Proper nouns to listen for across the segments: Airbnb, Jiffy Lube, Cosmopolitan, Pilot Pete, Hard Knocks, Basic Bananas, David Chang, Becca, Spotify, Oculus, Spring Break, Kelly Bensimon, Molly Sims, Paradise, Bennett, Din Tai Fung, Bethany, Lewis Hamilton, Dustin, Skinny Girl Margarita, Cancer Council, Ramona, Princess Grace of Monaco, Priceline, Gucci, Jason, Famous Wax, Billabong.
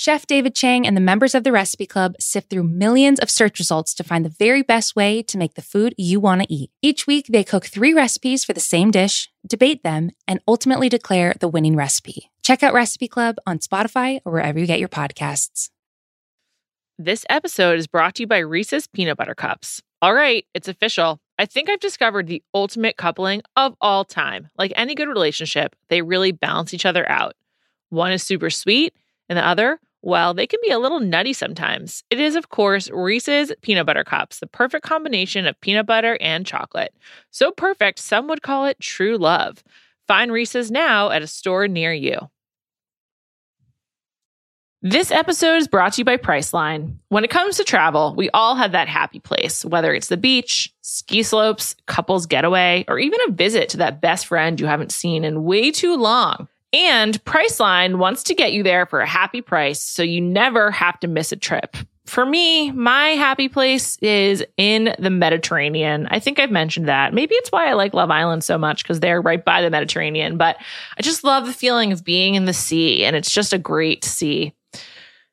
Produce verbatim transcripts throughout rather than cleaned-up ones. Chef David Chang and the members of the Recipe Club sift through millions of search results to find the very best way to make the food you want to eat. Each week, they cook three recipes for the same dish, debate them, and ultimately declare the winning recipe. Check out Recipe Club on Spotify or wherever you get your podcasts. This episode is brought to you by Reese's Peanut Butter Cups. All right, it's official. I think I've discovered the ultimate coupling of all time. Like any good relationship, they really balance each other out. One is super sweet, and the other, well, they can be a little nutty sometimes. It is, of course, Reese's Peanut Butter Cups, the perfect combination of peanut butter and chocolate. So perfect, some would call it true love. Find Reese's now at a store near you. This episode is brought to you by Priceline. When it comes to travel, we all have that happy place, whether it's the beach, ski slopes, couples getaway, or even a visit to that best friend you haven't seen in way too long. And Priceline wants to get you there for a happy price so you never have to miss a trip. For me, my happy place is in the Mediterranean. I think I've mentioned that. Maybe it's why I like Love Island so much, because they're right by the Mediterranean. But I just love the feeling of being in the sea, and it's just a great sea.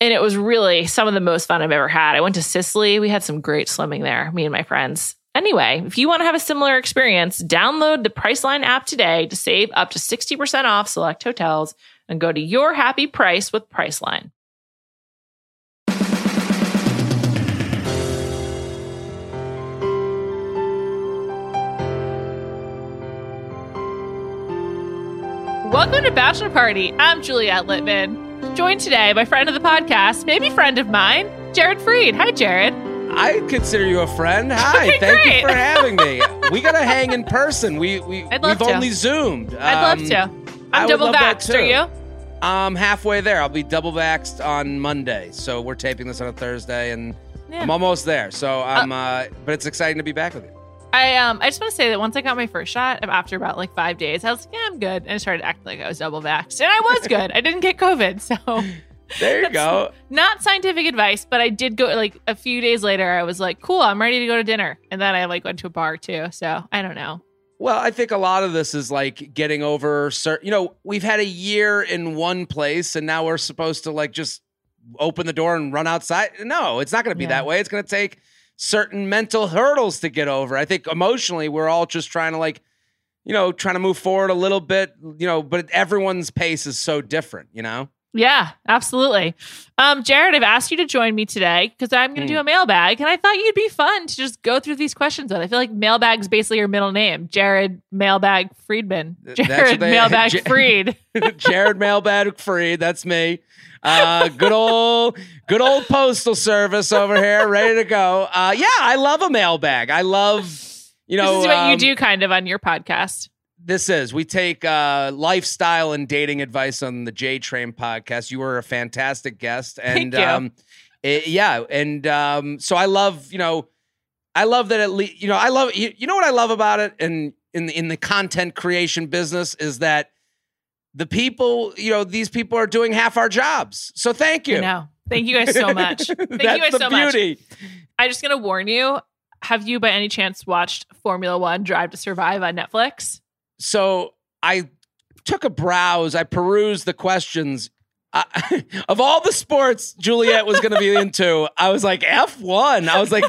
and it was really some of the most fun I've ever had. I went to Sicily. We had some great swimming there, me and my friends. Anyway, if you want to have a similar experience, download the Priceline app today to save up to sixty percent off select hotels and go to your happy price with Priceline. Welcome to Bachelor Party. I'm Juliette Littman. Joined today by friend of the podcast, maybe friend of mine, Jared Freed. Hi, Jared. I consider you a friend. Hi, okay, thank great. you for having me. We got to hang in person. We, we, I'd love we've to. only Zoomed. Um, I'd love to. I'm double vaxxed, are you? I'm halfway there. I'll be double vaxxed on Monday. So we're taping this on a Thursday, and yeah. I'm almost there. So I'm, uh, uh, but it's exciting to be back with you. I um I just want to say that once I got my first shot, after about like five days, I was like, yeah, I'm good. And I started acting like I was double vaxxed. And I was good. I didn't get COVID. So there you That's go. Not scientific advice, but I did go like a few days later. I was like, cool, I'm ready to go to dinner. And then I like went to a bar too. So I don't know. Well, I think a lot of this is like getting over certain, you know, we've had a year in one place and now we're supposed to like just open the door and run outside. No, it's not going to be yeah. that way. It's going to take certain mental hurdles to get over. I think emotionally, we're all just trying to like, you know, trying to move forward a little bit, you know, but everyone's pace is so different, you know? Yeah, absolutely. Um, Jared, I've asked you to join me today because I'm going to mm. do a mailbag, and I thought you'd be fun to just go through these questions with. I feel like mailbag's basically your middle name. Jared Mailbag Friedman. Jared they, Mailbag J- Freed. Jared Mailbag Freed. That's me. Uh, good old, good old postal service over here. Ready to go. Uh, yeah, I love a mailbag. I love, you know. This is what um, you do kind of on your podcast. This is, we take uh, lifestyle and dating advice on the J Train podcast. You were a fantastic guest. And Thank you. Um, it, yeah. And um, so I love, you know, I love that at least, you know, I love, you, you know what I love about it and in, in, in the content creation business is that the people, you know, these people are doing half our jobs. So thank you. I know. Thank you guys so much. Thank That's you guys the so beauty. much. I'm just going to warn you. Have you by any chance watched Formula One Drive to Survive on Netflix? So I took a browse. I perused the questions. I, of all the sports Juliette was going to be into, I was like, F one. I was like,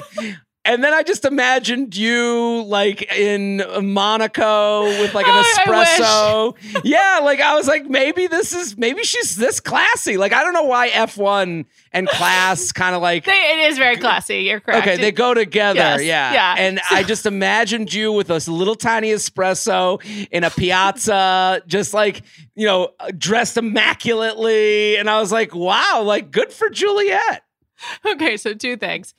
and then I just imagined you like in Monaco with like an oh, espresso. Yeah. Like I was like, maybe this is, maybe she's this classy. Like, I don't know why F one and class kind of like. They, it is very classy. You're correct. Okay. They go together. Yes, yeah. yeah. And so, I just imagined you with a little tiny espresso in a piazza, just like, you know, dressed immaculately. And I was like, wow, like good for Juliette. Okay, so two things.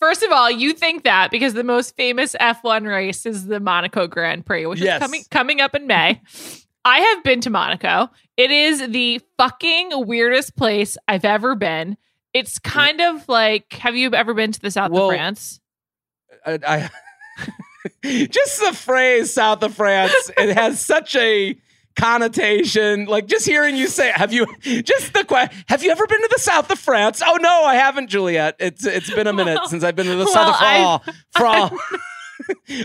First of all, you think that because the most famous F one race is the Monaco Grand Prix, which yes. is coming coming up in May. I have been to Monaco. It is the fucking weirdest place I've ever been. It's kind of like, have you ever been to the south well, of France? I, I just the phrase "south of France." It has such a connotation. Like just hearing you say, "Have you?" Just the question. Have you ever been to the south of France? Oh no, I haven't, Juliet. It's it's been a minute well, since I've been to the well, south of France.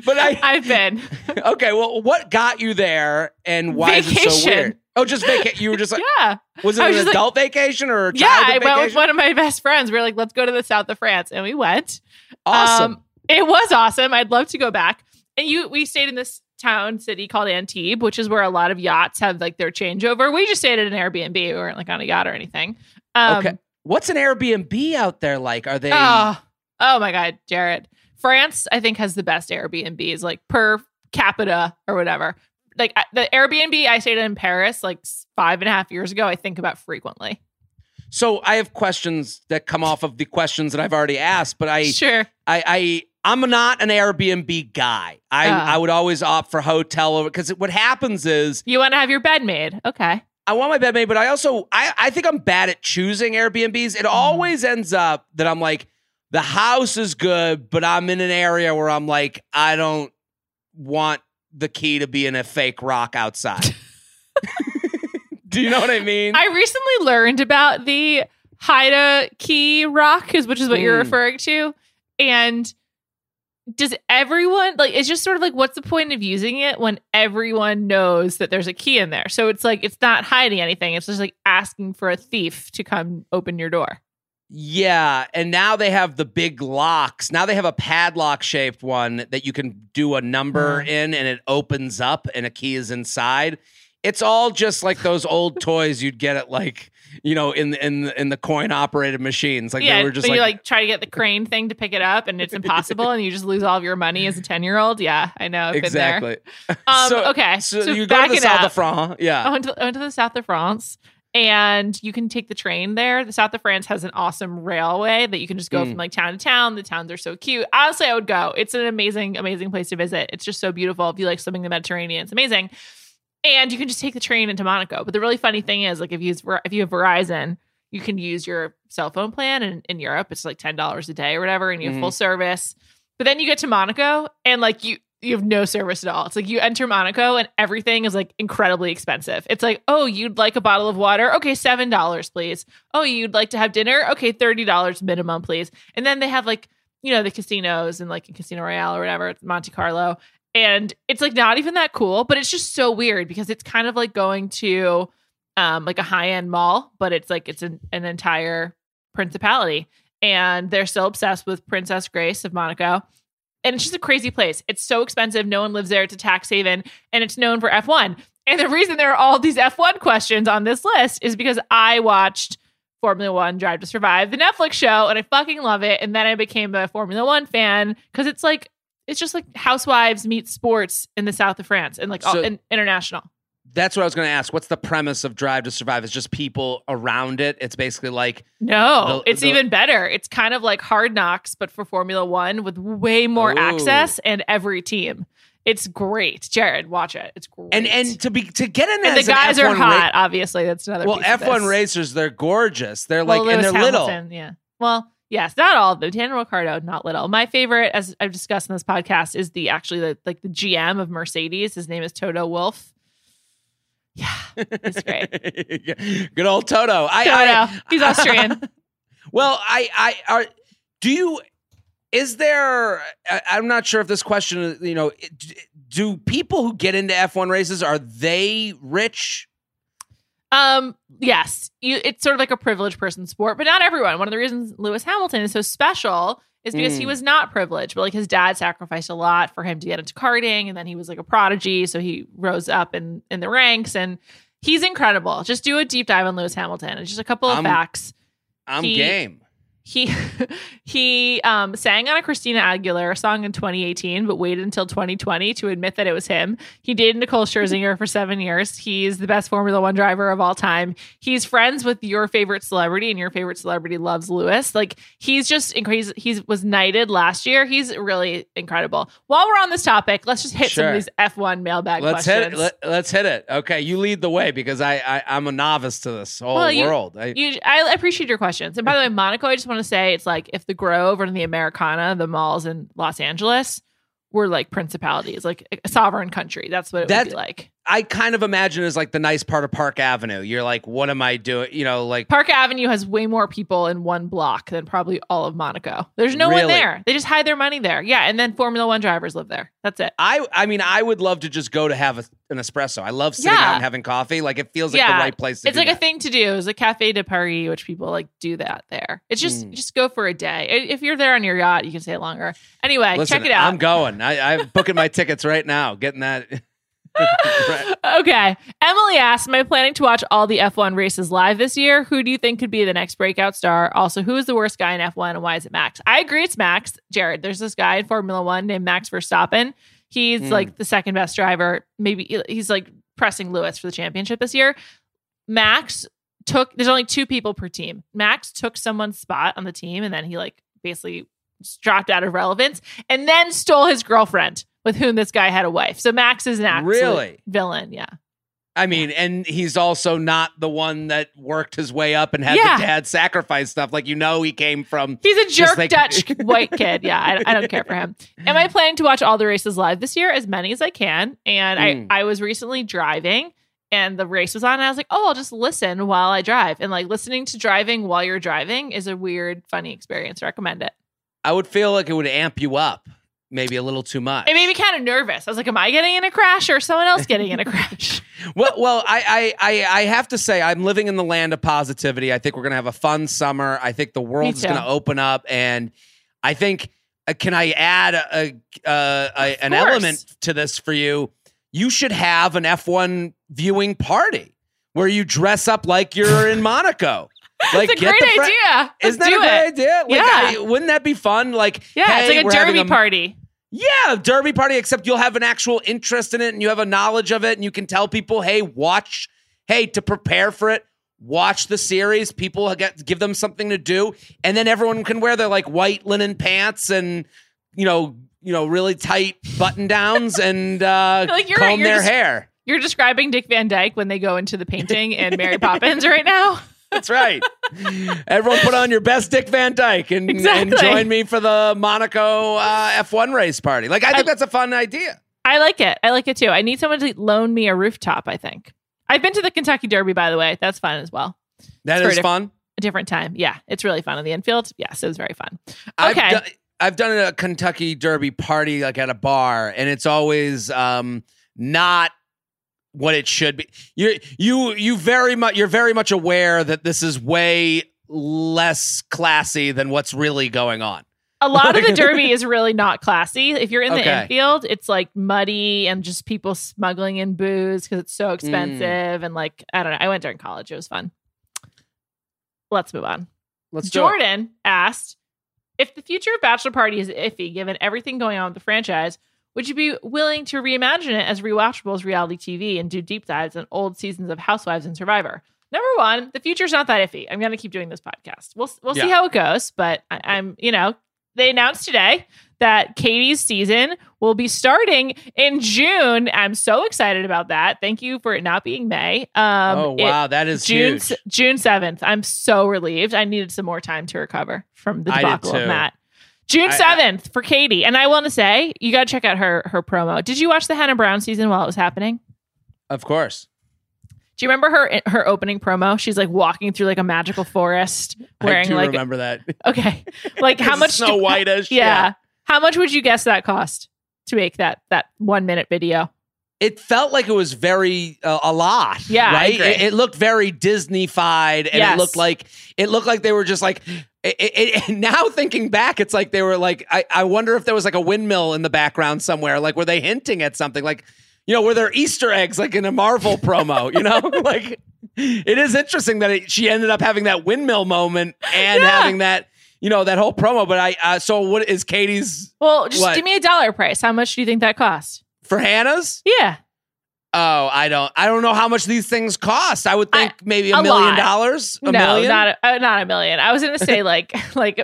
But I, I've been. Okay, well, what got you there and why vacation. Is it so weird? Oh, just vacation. You were just like, yeah. Was it was an adult like, vacation or a yeah, I vacation? Went with one of my best friends. We were like, let's go to the south of France. And we went. Awesome. Um, it was awesome. I'd love to go back. And you, we stayed in this town city called Antibes, which is where a lot of yachts have like their changeover. We just stayed at an Airbnb. We weren't like on a yacht or anything. Um, okay. What's an Airbnb out there like? Are they? Oh, oh my God, Jared. France, I think, has the best Airbnbs, like per capita or whatever. Like the Airbnb I stayed in Paris like five and a half years ago, I think about frequently. So I have questions that come off of the questions that I've already asked, but I, sure. I, I, I'm not an Airbnb guy. I, uh, I would always opt for hotel because what happens is you want to have your bed made. Okay. I want my bed made, but I also, I, I think I'm bad at choosing Airbnbs. It always ends up that I'm like, the house is good, but I'm in an area where I'm like, I don't want the key to be in a fake rock outside. Do you know what I mean? I recently learned about the Haida Key rock, which is what mm. you're referring to. And does everyone, like, it's just sort of like, what's the point of using it when everyone knows that there's a key in there? So it's like, it's not hiding anything. It's just like asking for a thief to come open your door. Yeah, and now they have the big locks. Now they have a padlock-shaped one that you can do a number mm. in, and it opens up, and a key is inside. It's all just like those old toys you'd get at, like, you know, in in in the coin-operated machines. Like yeah, they were just like, you like try to get the crane thing to pick it up, and it's impossible, and you just lose all of your money as a ten-year-old. Yeah, I know. I've exactly. Been there. Um, so, okay, so, so you back go to the south up. Of France. Yeah, I went to, I went to the south of France. And you can take the train there. The South of France has an awesome railway that you can just go mm. from like town to town. The towns are so cute. Honestly, I would go. It's an amazing, amazing place to visit. It's just so beautiful. If you like swimming in the Mediterranean, it's amazing. And you can just take the train into Monaco. But the really funny thing is, like if you use, if you have Verizon, you can use your cell phone plan. And in Europe, it's like ten dollars a day or whatever, and you have mm. full service. But then you get to Monaco, and like you. You have no service at all. It's like you enter Monaco and everything is like incredibly expensive. It's like, oh, you'd like a bottle of water? Okay, seven dollars, please. Oh, you'd like to have dinner? Okay, thirty dollars minimum, please. And then they have like, you know, the casinos and like Casino Royale or whatever, it's Monte Carlo. And it's like not even that cool, but it's just so weird because it's kind of like going to um, like a high-end mall, but it's like it's an, an entire principality. And they're still obsessed with Princess Grace of Monaco. And it's just a crazy place. It's so expensive. No one lives there. It's a tax haven. And it's known for F one. And the reason there are all these F one questions on this list is because I watched Formula One Drive to Survive, the Netflix show, and I fucking love it. And then I became a Formula One fan because it's like, it's just like housewives meet sports in the south of France and like so all, in, international. That's what I was going to ask. What's the premise of Drive to Survive? It's just people around it. It's basically like... No, the, it's the, even better. It's kind of like Hard Knocks, but for Formula One with way more ooh. Access and every team. It's great. Jared, watch it. It's great. And and to be to get in there, the guys are hot, ra- obviously. That's another well, piece of F one this. Racers, they're gorgeous. They're like... Well, Lewis and they're Hamilton, little. Yeah. Well, yes, not all of them. Daniel Ricciardo, not little. My favorite, as I've discussed in this podcast, is the actually the like the G M of Mercedes. His name is Toto Wolff. Yeah, it's great. Yeah. Good old Toto. I, Toto. I, He's Austrian. Well, I, I, are, do you, is there, I, I'm not sure if this question, you know, do people who get into F one races, are they rich? Um, yes. You, it's sort of like a privileged person sport, but not everyone. One of the reasons Lewis Hamilton is so special is because mm. he was not privileged, but like his dad sacrificed a lot for him to get into karting, and then he was like a prodigy, so he rose up in, in the ranks, and he's incredible. Just do a deep dive on Lewis Hamilton. It's just a couple of I'm, facts. I'm he, game. He he um, sang on a Christina Aguilera song in twenty eighteen, but waited until twenty twenty to admit that it was him. He dated Nicole Scherzinger for seven years. He's the best Formula One driver of all time. He's friends with your favorite celebrity, and your favorite celebrity loves Lewis. Like, he's just incredible. He was knighted last year. He's really incredible. While we're on this topic, let's just hit sure. some of these F one mailbag let's questions. Hit it. Let, let's hit it. Okay, you lead the way because I, I I'm a novice to this whole well, you, world. I, you, I appreciate your questions. And by the way, Monaco, I just want to say it's like if the Grove or the Americana, the malls in Los Angeles, were like principalities, like a sovereign country. That's what it That's, would be like. I kind of imagine is like the nice part of Park Avenue. You're like, what am I doing? You know, like Park Avenue has way more people in one block than probably all of Monaco. There's no really? one there. They just hide their money there. Yeah. And then Formula One drivers live there. That's it. I I mean, I would love to just go to have a, an espresso. I love sitting yeah. out and having coffee. Like it feels like yeah. the right place to it's do like that. A thing to do. It's a Cafe de Paris, which people like do that there. It's just, mm. just go for a day. If you're there on your yacht, you can stay longer. Anyway, Listen, check it out. I'm going. I, I'm booking my tickets right now. Getting that... Right. Okay. Emily asked, am I planning to watch all the F one races live this year? Who do you think could be the next breakout star? Also, who is the worst guy in F one and why is it Max? I agree it's Max. Jared, there's this guy in Formula One named Max Verstappen. He's mm. like the second best driver. Maybe he's like pressing Lewis for the championship this year. Max took, there's only two people per team. Max took someone's spot on the team and then he like basically dropped out of relevance and then stole his girlfriend, with whom this guy had a wife. So Max is an absolute really? villain, yeah. I mean, and he's also not the one that worked his way up and had yeah. the dad sacrifice stuff. Like, you know, he came from... He's a jerk like- Dutch white kid. Yeah, I, I don't care for him. Am I planning to watch all the races live this year? As many as I can. And mm. I, I was recently driving and the race was on. And I was like, oh, I'll just listen while I drive. And like listening to driving while you're driving is a weird, funny experience. Recommend it. I would feel like it would amp you up. Maybe a little too much. It made me kind of nervous. I was like, am I getting in a crash or is someone else getting in a crash? well, well, I, I, I have to say, I'm living in the land of positivity. I think we're going to have a fun summer. I think the world is going to open up. And I think, uh, can I add a, a, uh, a an course. element to this for you? You should have an F one viewing party where you dress up like you're in Monaco. Like, it's a great fr- idea. Isn't Let's that a great it. idea? Like, yeah. I, wouldn't that be fun? Like, yeah, hey, it's like a derby a, party. Yeah, a derby party, except you'll have an actual interest in it and you have a knowledge of it and you can tell people, hey, watch, hey, to prepare for it, watch the series. People get, give them something to do. And then everyone can wear their like white linen pants and, you know, you know, really tight button downs and uh, like you're, comb you're their just, hair. You're describing Dick Van Dyke when they go into the painting and Mary Poppins right now. That's right. Everyone put on your best Dick Van Dyke and, exactly. and join me for the Monaco uh, F one race party. Like, I think I, that's a fun idea. I like it. I like it too. I need someone to loan me a rooftop, I think. I've been to the Kentucky Derby, by the way. That's fun as well. That it's is a diff- fun? A different time. Yeah. It's really fun on the infield. Yes. It was very fun. Okay. I've, do- I've done a Kentucky Derby party, like at a bar, and it's always um, not what it should be. You you you very much you're very much aware that this is way less classy than what's really going on. A lot of the derby is really not classy. If you're in okay. the infield, it's like muddy and just people smuggling in booze because it's so expensive. Mm. And like I don't know, I went during college. It was fun. Let's move on. Let's Jordan do it. asked if the future of Bachelor Party is iffy, given everything going on with the franchise. Would you be willing to reimagine it as rewatchables reality T V and do deep dives on old seasons of Housewives and Survivor? Number one, the future's not that iffy. I'm going to keep doing this podcast. We'll we'll yeah. see how it goes, but I, I'm, you know, they announced today that Katie's season will be starting in June. I'm so excited about that. Thank you for it not being May. Um, oh, wow. It, that is June, huge. June seventh. I'm so relieved. I needed some more time to recover from the debacle of Matt. June seventh for Katie. And I want to say, you got to check out her her promo. Did you watch the Hannah Brown season while it was happening? Of course. Do you remember her her opening promo? She's like walking through like a magical forest wearing I do like... remember that. Okay. Like how much... Snow White-ish. Yeah. yeah. How much would you guess that cost to make that that one minute video? It felt like it was very uh, a lot. Yeah, right. It, it looked very Disney-fied, and yes. it looked like it looked like they were just like. It, it, it, now thinking back, it's like they were like. I, I wonder if there was like a windmill in the background somewhere. Like, were they hinting at something? Like, you know, were there Easter eggs like in a Marvel promo? You know, like it is interesting that it, she ended up having that windmill moment and yeah. having that. you know, that whole promo. But I, uh, so what is Katie's? Well, just what? Give me a dollar price. How much do you think that cost? For Hannah's? Yeah. Oh, I don't, I don't know how much these things cost. I would think I, maybe a, a million lot. dollars. A no, million? Not a, uh, not a million. I was going to say like, like,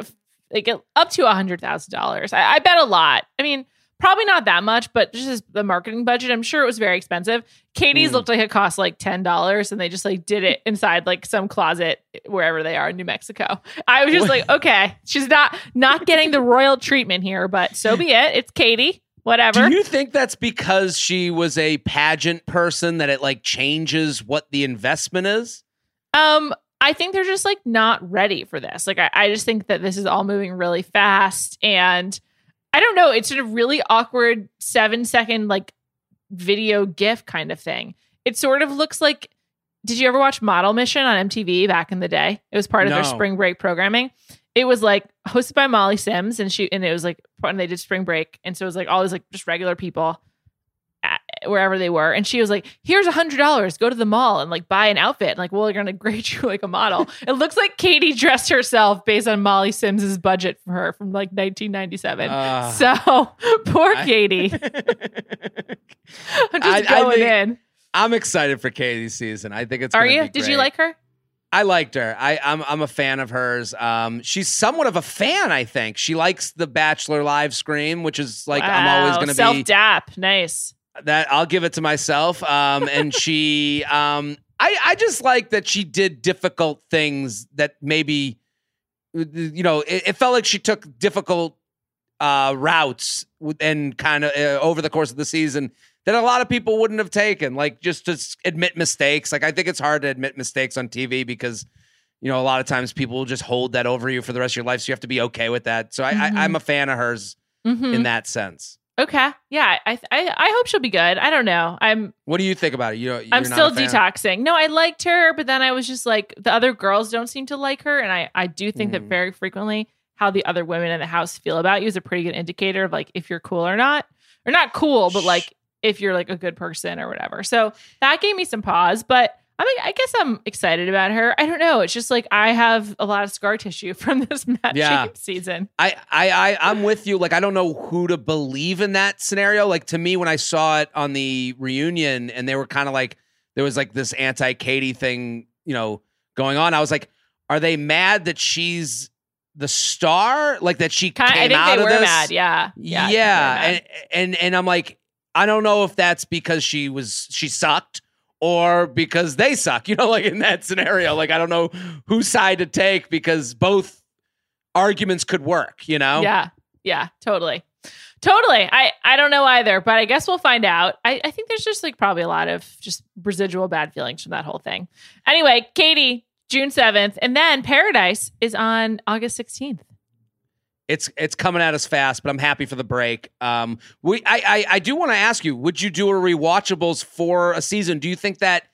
like up to a hundred thousand dollars. I, I bet a lot. I mean, probably not that much, but just as the marketing budget, I'm sure it was very expensive. Katie's mm. looked like it cost like ten dollars and they just like did it inside like some closet wherever they are in New Mexico. I was just like, okay, she's not, not getting the royal treatment here, but so be it. It's Katie. Whatever. Do you think that's because she was a pageant person that it like changes what the investment is? Um, I think they're just like not ready for this. Like, I, I just think that this is all moving really fast and I don't know. It's a really awkward seven second, like video GIF kind of thing. It sort of looks like, did you ever watch Model Mission on M T V back in the day? It was part of no. their spring break programming. It was like hosted by Molly Sims and she, and it was like when they did spring break. And so it was like all these like just regular people at, wherever they were. And she was like, here's a hundred dollars, go to the mall and like buy an outfit. And like, well, you're going to grade you like a model. It looks like Katie dressed herself based on Molly Sims's budget for her from like nineteen ninety-seven. Uh, so poor I, Katie. I'm just I, going I think, in. I'm excited for Katie's season. I think it's going to be great. Are you? Did you like her? I liked her. I, I'm I'm a fan of hers. Um, she's somewhat of a fan, I think. She likes the Bachelor live scream, which is like, wow. I'm always going to be... Self-dap. Nice. That I'll give it to myself. Um, and she... Um, I, I just like that she did difficult things that maybe... You know, it, it felt like she took difficult uh, routes and kind of uh, over the course of the season... that a lot of people wouldn't have taken, like just to admit mistakes. Like I think it's hard to admit mistakes on T V because, you know, a lot of times people will just hold that over you for the rest of your life. So you have to be okay with that. So I, mm-hmm. I, I'm a fan of hers mm-hmm. in that sense. Okay. Yeah. I, I I hope she'll be good. I don't know. I'm. What do you think about it? You, you're I'm not still a fan. Detoxing. No, I liked her, but then I was just like, the other girls don't seem to like her. And I, I do think mm. that very frequently how the other women in the house feel about you is a pretty good indicator of like, if you're cool or not, or not cool, but like, Shh. if you're like a good person or whatever. So that gave me some pause, but I mean, I guess I'm excited about her. I don't know. It's just like, I have a lot of scar tissue from this Matt yeah. James season. I, I, I, I'm with you. Like, I don't know who to believe in that scenario. Like to me, when I saw it on the reunion and they were kind of like, there was like this anti-Katie thing, you know, going on. I was like, are they mad that she's the star? Like that she kinda, came I think out they of were this? Mad. Yeah. Yeah. yeah. And, and, and I'm like, I don't know if that's because she was she sucked or because they suck, you know, like in that scenario. Like, I don't know whose side to take because both arguments could work, you know? Yeah. Yeah, totally. Totally. I, I don't know either, but I guess we'll find out. I, I think there's just like probably a lot of just residual bad feelings from that whole thing. Anyway, Katie, June seventh. And then Paradise is on August sixteenth. It's it's coming at us fast, but I'm happy for the break. Um, we I I, I do want to ask you: would you do a rewatchables for a season? Do you think that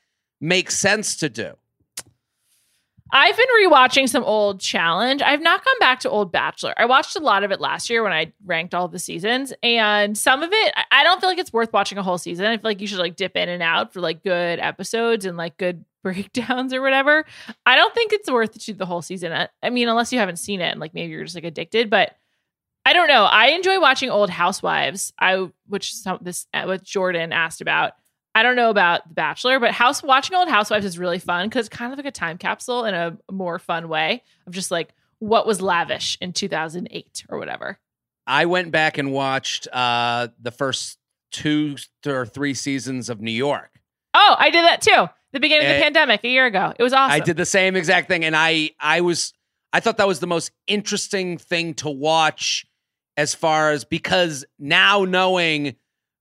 makes sense to do? I've been rewatching some old Challenge. I've not gone back to old Bachelor. I watched a lot of it last year when I ranked all the seasons, and some of it I don't feel like it's worth watching a whole season. I feel like you should like dip in and out for like good episodes and like good breakdowns or whatever. I don't think it's worth it to the whole season. I, I mean, unless you haven't seen it and like maybe you're just like addicted, but I don't know. I enjoy watching old Housewives. I which some, this uh, what Jordan asked about. I don't know about The Bachelor, but house watching old Housewives is really fun because it's kind of like a time capsule in a more fun way of just like what was lavish in two thousand eight or whatever. I went back and watched uh, the first two or three seasons of New York. Oh, I did that too. The beginning of the it, pandemic a year ago. It was awesome. I did the same exact thing. And I, I was, I thought that was the most interesting thing to watch as far as, because now knowing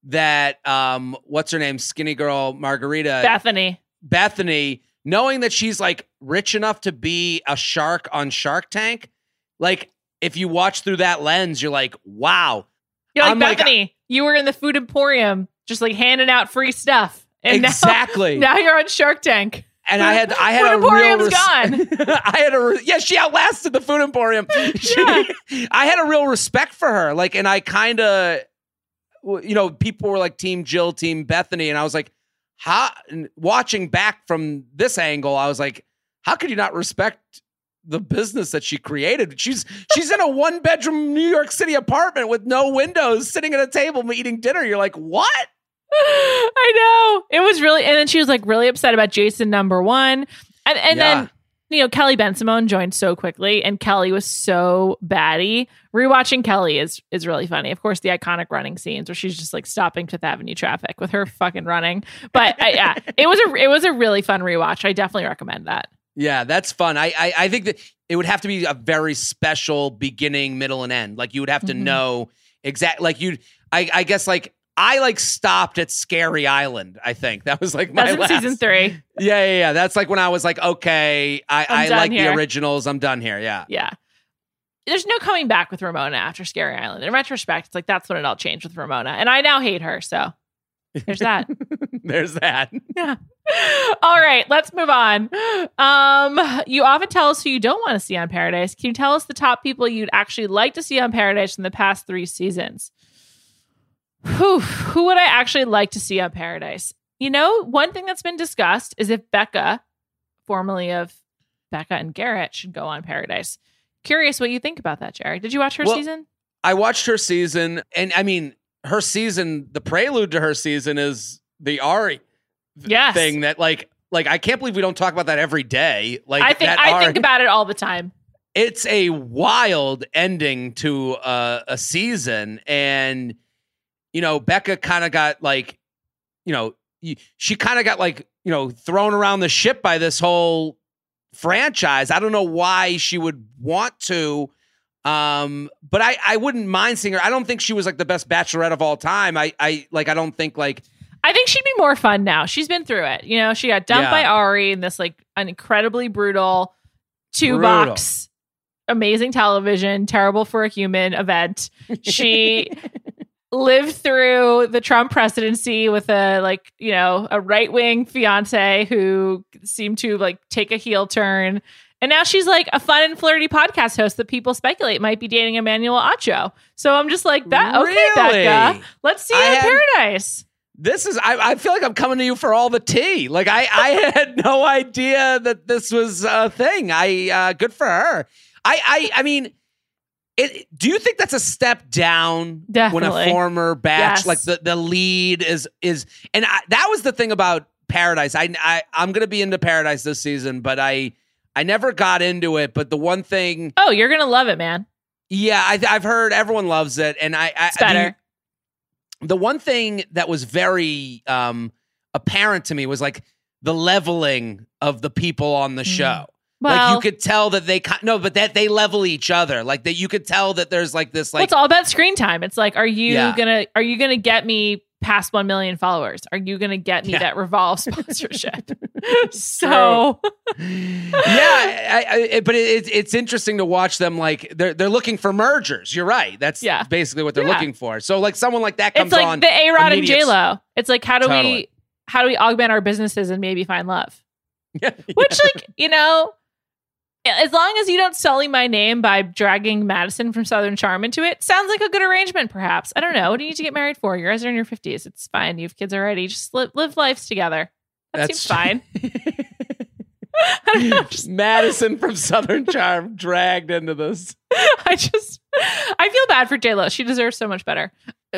that, um, what's her name? Skinny girl, Margarita. Bethany. Bethany, knowing that she's like rich enough to be a shark on Shark Tank. Like if you watch through that lens, you're like, wow. You're like, I'm Bethany, like, you were in the Food Emporium, just like handing out free stuff. And exactly. Now, now you're on Shark Tank. And I had I had Food a real res- gone. I had a re- yeah, she outlasted the Food Emporium. She, yeah. I had a real respect for her. Like, and I kind of, you know, people were like Team Jill, Team Bethany, and I was like, how? And watching back from this angle, I was like, how could you not respect the business that she created. She's she's in a one bedroom New York City apartment with no windows, sitting at a table eating dinner. You're like, what? I know. It was really, and then she was like really upset about Jason number one, and and yeah. then. You know, Kelly Bensimon joined so quickly, and Kelly was so batty. Rewatching Kelly is is really funny. Of course, the iconic running scenes where she's just like stopping Fifth Avenue traffic with her fucking running. But I, yeah, it was a it was a really fun rewatch. I definitely recommend that. Yeah, that's fun. I, I I think that it would have to be a very special beginning, middle, and end. Like you would have to mm-hmm. know exact. Like you, I I guess like. I like stopped at Scary Island. I think that was like my That's in last season three. Yeah, yeah, yeah. That's like when I was like, okay, I, I like here. the originals. I'm done here. Yeah, yeah. There's no coming back with Ramona after Scary Island. In retrospect, it's like that's when it all changed with Ramona, and I now hate her. So there's that. There's that. Yeah. All right, let's move on. Um, you often tell us who you don't want to see on Paradise. Can you tell us the top people you'd actually like to see on Paradise in the past three seasons? Whew, who would I actually like to see on Paradise? You know, one thing that's been discussed is if Becca, formerly of Becca and Garrett, should go on Paradise. Curious what you think about that, Jerry. Did you watch her well, season? I watched her season. And I mean, her season, the prelude to her season is the Arie th- yes. thing that like, like, I can't believe we don't talk about that every day. Like I think, that I Arie, think about it all the time. It's a wild ending to uh, a season. And you know, Becca kind of got like, you know, she kind of got like, you know, thrown around the ship by this whole franchise. I don't know why she would want to, um, but I, I wouldn't mind seeing her. I don't think she was like the best bachelorette of all time. I, I like, I don't think like. I think she'd be more fun now. She's been through it. You know, she got dumped yeah. by Arie in this like an incredibly brutal two brutal. box, amazing television, terrible for a human event. She lived through the Trump presidency with a like, you know, a right wing fiance who seemed to like take a heel turn. And now she's like a fun and flirty podcast host that people speculate might be dating Emmanuel Acho. So I'm just like, that. Okay, really? Becca, let's see you I in had, Paradise. This is, I, I feel like I'm coming to you for all the tea. Like I, I had no idea that this was a thing. I, uh, good for her. I, I, I mean, It, do you think that's a step down Definitely. when a former batch, yes. like the, the lead is, is, and I, that was the thing about Paradise. I, I, I'm going to be into Paradise this season, but I, I never got into it. But the one thing, oh, you're going to love it, man. Yeah. I, I've heard everyone loves it. And I, I it's better. The, the one thing that was very um, apparent to me was like the leveling of the people on the mm. show. Well, like you could tell that they no, but that they level each other. Like that, you could tell that there's like this. Like well, it's all about screen time. It's like, are you yeah. gonna are you gonna get me past one million followers? Are you gonna get me yeah. that Revolve sponsorship? So, yeah, I, I, it, but it, it, it's interesting to watch them. Like they're they're looking for mergers. You're right. That's yeah. basically what they're yeah. looking for. So like someone like that comes on. It's like on the A-Rod and J-Lo. It's like how do totally. we how do we augment our businesses and maybe find love? Yeah, which yeah. like you know. As long as you don't sully my name by dragging Madison from Southern Charm into it, sounds like a good arrangement, perhaps. I don't know. What do you need to get married for? You guys are in your fifties. It's fine. You have kids already. Just live, live lives together. That That's seems fine. I don't know, just Madison from Southern Charm dragged into this. I just, I feel bad for J-Lo. She deserves so much better.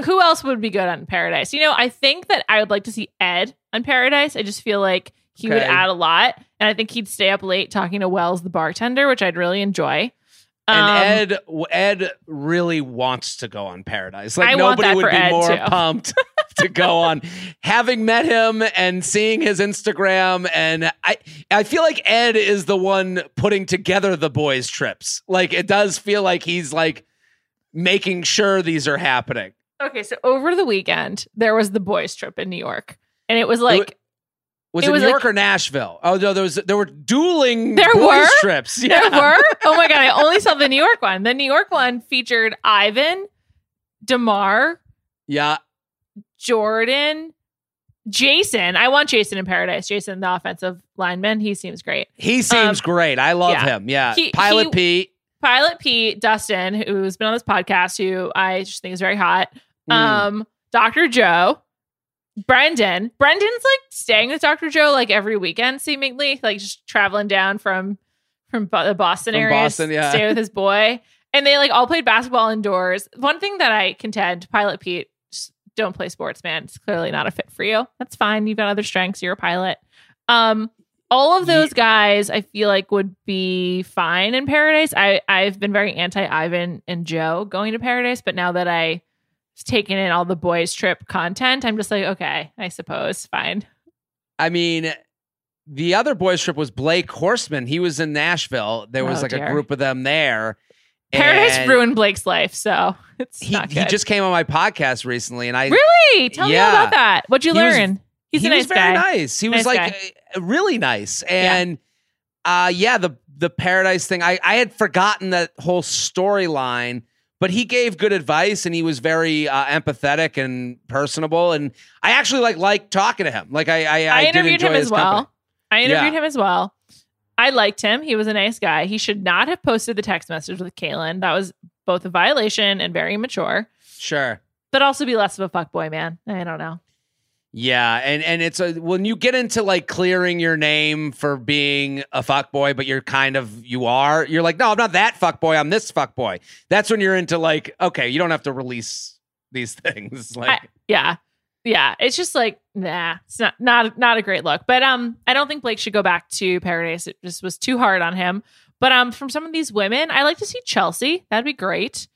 Who else would be good on Paradise? You know, I think that I would like to see Ed on Paradise. I just feel like he okay. would add a lot. And I think he'd stay up late talking to Wells, the bartender, which I'd really enjoy. Um, and Ed Ed really wants to go on Paradise. Like I nobody would be Ed more too. pumped to go on. Having met him and seeing his Instagram, and I I feel like Ed is the one putting together the boys' trips. Like it does feel like he's like making sure these are happening. Okay, so over the weekend, there was the boys' trip in New York. And it was like... It, Was it, it was New like, York or Nashville? Oh, no, there was there were dueling there boys were? trips. Yeah. There were? Oh, my God. I only saw the New York one. The New York one featured Ivan, DeMar, yeah, Jordan, Jason. I want Jason in Paradise. Jason, the offensive lineman. He seems great. He seems um, great. I love yeah. him. Yeah. He, Pilot he, Pete. Pilot Pete, Dustin, who's been on this podcast, who I just think is very hot. Mm. Um, Doctor Joe. Brendan. Brendan's like staying with Doctor Joe like every weekend, seemingly, like just traveling down from from Bo- the Boston from area Boston, yeah. stay with his boy. And they like all played basketball indoors. One thing that I contend, Pilot Pete, don't play sports, man. It's clearly not a fit for you. That's fine. You've got other strengths. You're a pilot. Um, all of those guys, I feel like, would be fine in Paradise. I, I've been very anti-Ivan and Joe going to Paradise, but now that I've taken in all the boys trip content, I'm just like, okay, I suppose, fine. I mean, the other boys trip was Blake Horseman. He was in Nashville. There was oh, like dear. a group of them there. Paradise and ruined Blake's life, so it's he, not good. He just came on my podcast recently, and I really tell yeah. me about that. What'd you he learn? Was, He's he a nice was very guy. nice. He nice was like guy. really nice, and yeah. uh, yeah, the the Paradise thing. I I had forgotten that whole storyline, but he gave good advice, and he was very uh, empathetic and personable, and I actually like like talking to him. Like I I, I, I interviewed did enjoy him as well. Company. I interviewed yeah. him as well. I liked him. He was a nice guy. He should not have posted the text message with Kaylin. That was both a violation and very immature. Sure. But also be less of a fuckboy, man. I don't know. Yeah. And and it's a, when you get into like clearing your name for being a fuckboy, but you're kind of, you are, you're like, no, I'm not that fuckboy. I'm this fuckboy. That's when you're into like, okay, you don't have to release these things. Like, I, yeah. Yeah, it's just like, nah, it's not not not a great look. But um, I don't think Blake should go back to Paradise. It just was too hard on him. But um, from some of these women, I like to see Chelsea. That'd be great.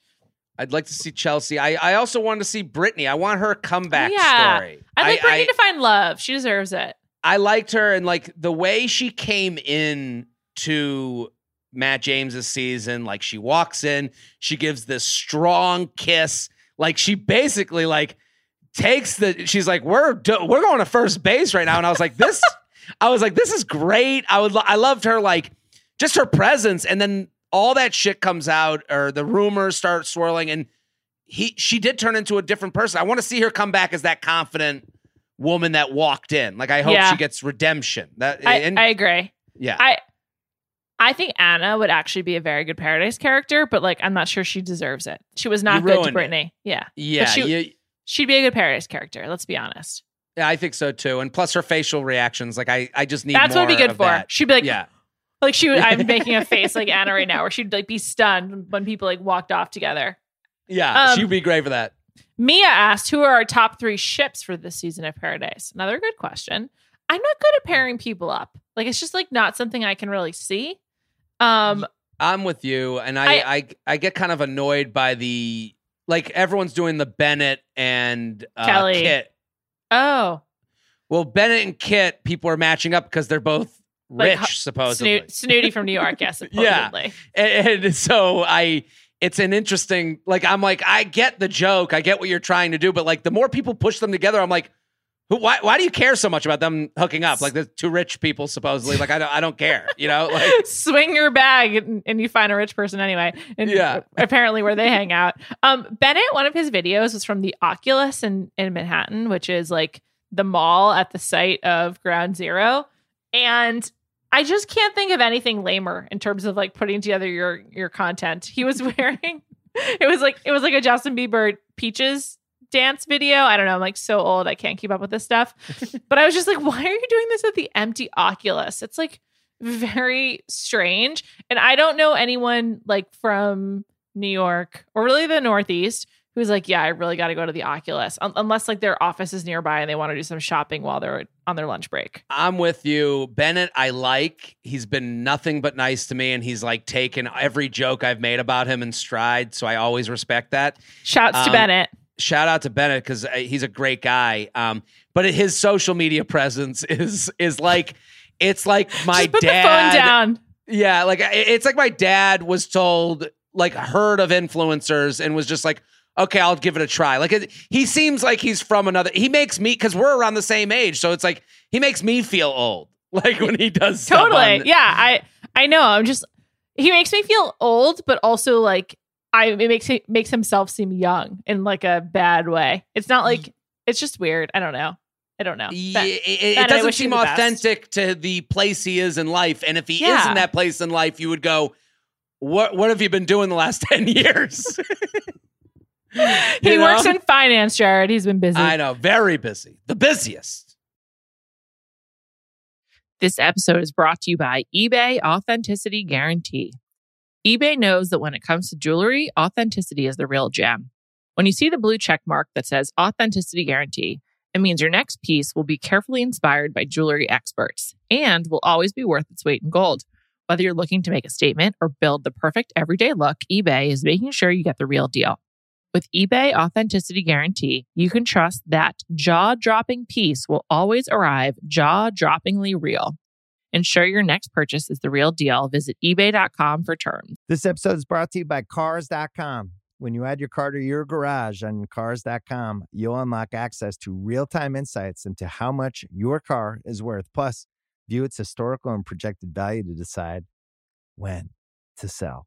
I'd like to see Chelsea. I, I also want to see Britney. I want her comeback yeah. story. I'd like I, Britney I, to find love. She deserves it. I liked her, and like the way she came in to Matt James's season. Like she walks in, she gives this strong kiss. Like she basically like. Takes the she's like we're do, we're going to first base right now, and I was like this I was like this is great. I would lo- I loved her, like just her presence, and then all that shit comes out or the rumors start swirling, and he she did turn into a different person. I want to see her come back as that confident woman that walked in. Like I hope yeah. she gets redemption. That I, and, I agree. Yeah, I I think Anna would actually be a very good Paradise character, but like I'm not sure she deserves it. She was not good to Britney. It. Yeah, yeah. But she, you, She'd be a good Paradise character. Let's be honest. Yeah, I think so too. And plus her facial reactions. Like I, I just need that's more what it'd be good for. That. She'd be like, yeah, like she would, I'm making a face like Anna right now, where she'd like be stunned when people like walked off together. Yeah. Um, she'd be great for that. Mia asked, who are our top three ships for this season of Paradise? Another good question. I'm not good at pairing people up. Like, it's just like not something I can really see. Um, I'm with you. And I, I, I, I get kind of annoyed by the, like everyone's doing the Bennett and uh, Kelly. Kit. Oh, well, Bennett and Kit, people are matching up because they're both like, rich, supposedly. Snoot, snooty from New York, yes, supposedly. Yeah. And, and so I, it's an interesting. Like I'm like, I get the joke, I get what you're trying to do, but like the more people push them together, I'm like, who? Why? Why do you care so much about them hooking up? Like they're two rich people, supposedly. Like I don't, I don't care. You know, like swing your bag and, and you find a rich person anyway. And yeah, apparently where they hang out. Um, Bennett, one of his videos was from the Oculus in, in Manhattan, which is like the mall at the site of Ground Zero. And I just can't think of anything lamer in terms of like putting together your your content. He was wearing it was like it was like a Justin Bieber Peaches dance video. I don't know. I'm like so old. I can't keep up with this stuff. But I was just like, why are you doing this at the empty Oculus? It's like very strange. And I don't know anyone like from New York or really the Northeast who's like, yeah, I really got to go to the Oculus um, unless like their office is nearby and they want to do some shopping while they're on their lunch break. I'm with you. Bennett, I like, he's been nothing but nice to me. And he's like taken every joke I've made about him in stride. So I always respect that. Shouts um, to Bennett. Shout out to Bennett because he's a great guy. Um, but his social media presence is is like it's like my Just put dad. The phone down. Yeah, like it's like my dad was told like heard of influencers and was just like, okay, I'll give it a try. Like it, he seems like he's from another. He makes me because we're around the same age, so it's like he makes me feel old. Like when he does totally. On, yeah, I I know. I'm just he makes me feel old, but also like. I it makes it makes himself seem young in like a bad way. It's not like it's just weird. I don't know. I don't know. Yeah, it, it doesn't seem authentic to the place he is in life. And if he yeah. is in that place in life, you would go, "What? What have you been doing the last ten years?" He know? works in finance, Jared. He's been busy. I know, very busy, the busiest. This episode is brought to you by eBay Authenticity Guarantee. eBay knows that when it comes to jewelry, authenticity is the real gem. When you see the blue check mark that says Authenticity Guarantee, it means your next piece will be carefully inspired by jewelry experts and will always be worth its weight in gold. Whether you're looking to make a statement or build the perfect everyday look, eBay is making sure you get the real deal. With eBay Authenticity Guarantee, you can trust that jaw-dropping piece will always arrive jaw-droppingly real. Ensure your next purchase is the real deal. Visit ebay dot com for terms. This episode is brought to you by cars dot com. When you add your car to your garage on cars dot com, you'll unlock access to real-time insights into how much your car is worth. Plus, view its historical and projected value to decide when to sell.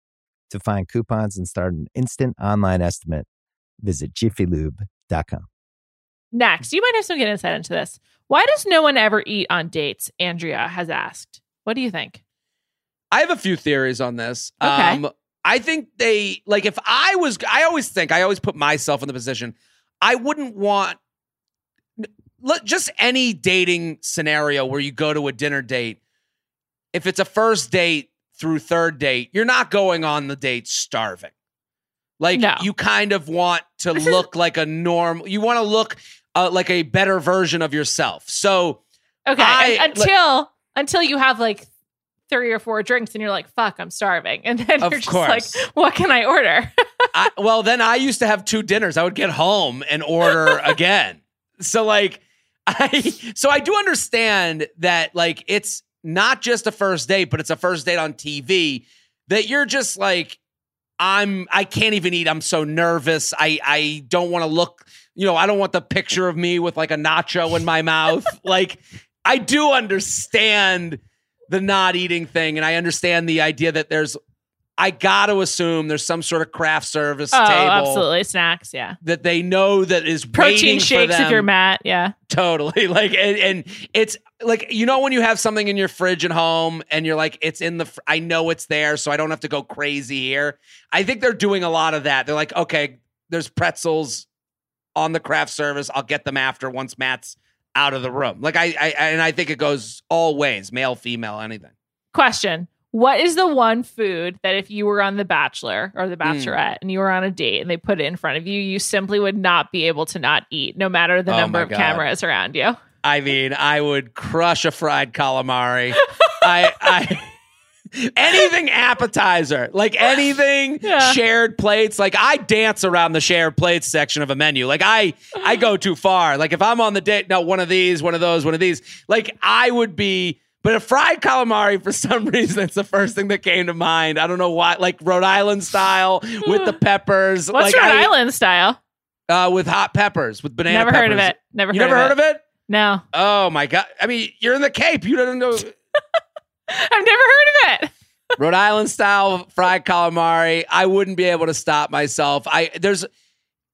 To find coupons and start an instant online estimate, visit jiffy lube dot com. Next, you might have some good insight into this. Why does no one ever eat on dates? Andrea has asked. What do you think? I have a few theories on this. Okay. Um, I think they, like, if I was, I always think, I always put myself in the position, I wouldn't want, just any dating scenario where you go to a dinner date, if it's a first date through third date, you're not going on the date starving. Like, no. You kind of want to look like a norm, you want to look uh, like a better version of yourself. So, okay, I, until, like, until you have, like, three or four drinks and you're like, fuck, I'm starving. And then you're just course. like, what can I order? I, well, then I used to have two dinners. I would get home and order again. So like, I, so I do understand that, like, it's not just a first date, but it's a first date on T V that you're just like, I'm, I can't even eat. I'm so nervous. I, I don't want to look, you know, I don't want the picture of me with like a nacho in my mouth. Like, I do understand the not eating thing. And I understand the idea that there's, I got to assume there's some sort of craft service oh, table. Absolutely. Snacks. Yeah. That they know that is protein waiting shakes for them. If you're Matt. Yeah, totally. Like, and, and it's like, you know, when you have something in your fridge at home and you're like, it's in the, fr- I know it's there, so I don't have to go crazy here. I think they're doing a lot of that. They're like, okay, there's pretzels on the craft service. I'll get them after once Matt's out of the room. Like I, I, and I think it goes all ways, male, female, anything. Question. What is the one food that if you were on The Bachelor or The Bachelorette mm. and you were on a date and they put it in front of you, you simply would not be able to not eat, no matter the oh number of God. cameras around you? I mean, I would crush a fried calamari. I, I, anything appetizer, like anything yeah. shared plates. Like I dance around the shared plates section of a menu. Like I, I go too far. Like if I'm on the date, no, one of these, one of those, one of these, like I would be. But a fried calamari, for some reason, it's the first thing that came to mind. I don't know why, like Rhode Island style with the peppers. What's like Rhode I, Island style? Uh, with hot peppers, with banana never peppers. Never heard of it. Never you heard never of heard it. of it? No. Oh, my God. I mean, you're in the Cape. You don't know. I've never heard of it. Rhode Island style fried calamari. I wouldn't be able to stop myself. I There's...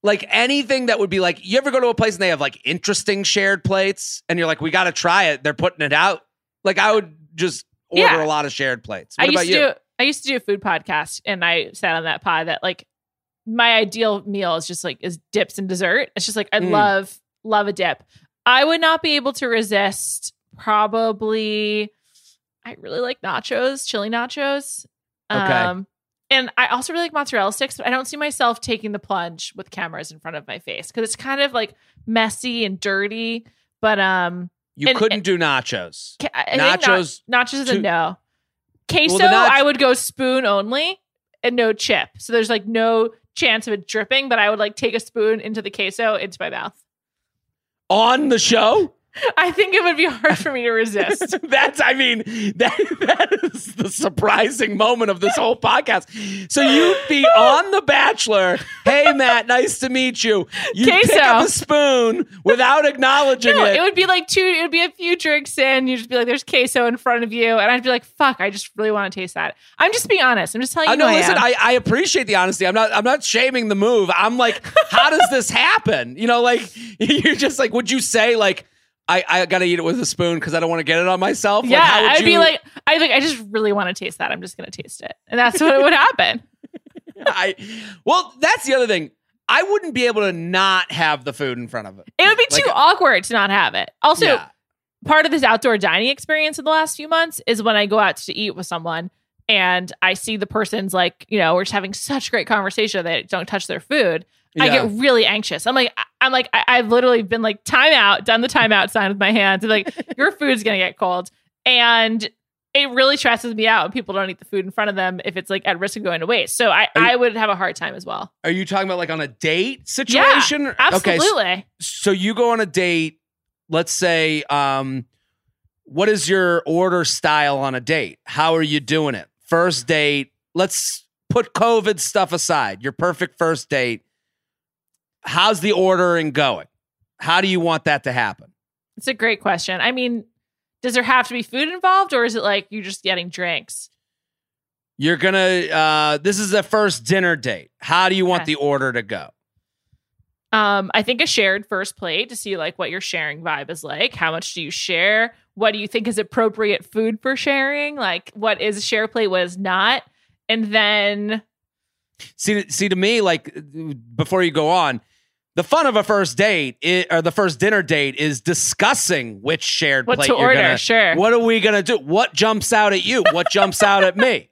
Like anything that would be like, you ever go to a place and they have like interesting shared plates and you're like, we got to try it. They're putting it out. Like I would just order yeah. a lot of shared plates. What I used about you? To do, I used to do a food podcast and I sat on that pod that like my ideal meal is just like is dips and dessert. It's just like, I mm. love, love a dip. I would not be able to resist probably. I really like nachos, chili nachos. Okay. Um, and I also really like mozzarella sticks, but I don't see myself taking the plunge with cameras in front of my face because it's kind of like messy and dirty, but, um, You and, couldn't and, do nachos. I nachos. Na- nachos is a no. Queso, well, nach- I would go spoon only and no chip. So there's like no chance of it dripping, but I would like take a spoon into the queso into my mouth. On the show? I think it would be hard for me to resist. That's, I mean, that that is the surprising moment of this whole podcast. So you'd be on The Bachelor. Hey, Matt, nice to meet you. You pick up a spoon without acknowledging no, it. It would be like two, it would be a few drinks in. You'd just be like, there's queso in front of you. And I'd be like, fuck, I just really want to taste that. I'm just being honest. I'm just telling you. Uh, no, listen, I, I appreciate the honesty. I'm not, I'm not shaming the move. I'm like, how does this happen? You know, like, you're just like, would you say like, I, I gotta eat it with a spoon because I don't want to get it on myself. Yeah, like, how would I'd you... be like, I like, I just really want to taste that. I'm just gonna taste it, and that's what would happen. I, well, that's the other thing. I wouldn't be able to not have the food in front of it. It would be like, too awkward to not have it. Also, yeah. Part of this outdoor dining experience in the last few months is when I go out to eat with someone and I see the person's like, you know, we're just having such great conversation that they don't touch their food. Yeah. I get really anxious. I'm like, I'm like, I, I've literally been like, time out, done the time out sign with my hands. And like, your food's going to get cold. And it really stresses me out when people don't eat the food in front of them if it's like at risk of going to waste. So I, you, I would have a hard time as well. Are you talking about like on a date situation? Yeah, absolutely. Okay, so, so you go on a date, let's say, um, what is your order style on a date? How are you doing it? First date, let's put COVID stuff aside. Your perfect first date. How's the ordering going? How do you want that to happen? It's a great question. I mean, does there have to be food involved or is it like you're just getting drinks? You're going to, uh, this is the first dinner date. How do you want okay. the order to go? Um, I think a shared first plate to see like what your sharing vibe is like. How much do you share? What do you think is appropriate food for sharing? Like what is a share plate? What is not? And then... See, see, to me, like, before you go on, the fun of a first date is, or the first dinner date is discussing which shared what plate to you're order. Gonna, sure. What are we going to do? What jumps out at you? What jumps out at me?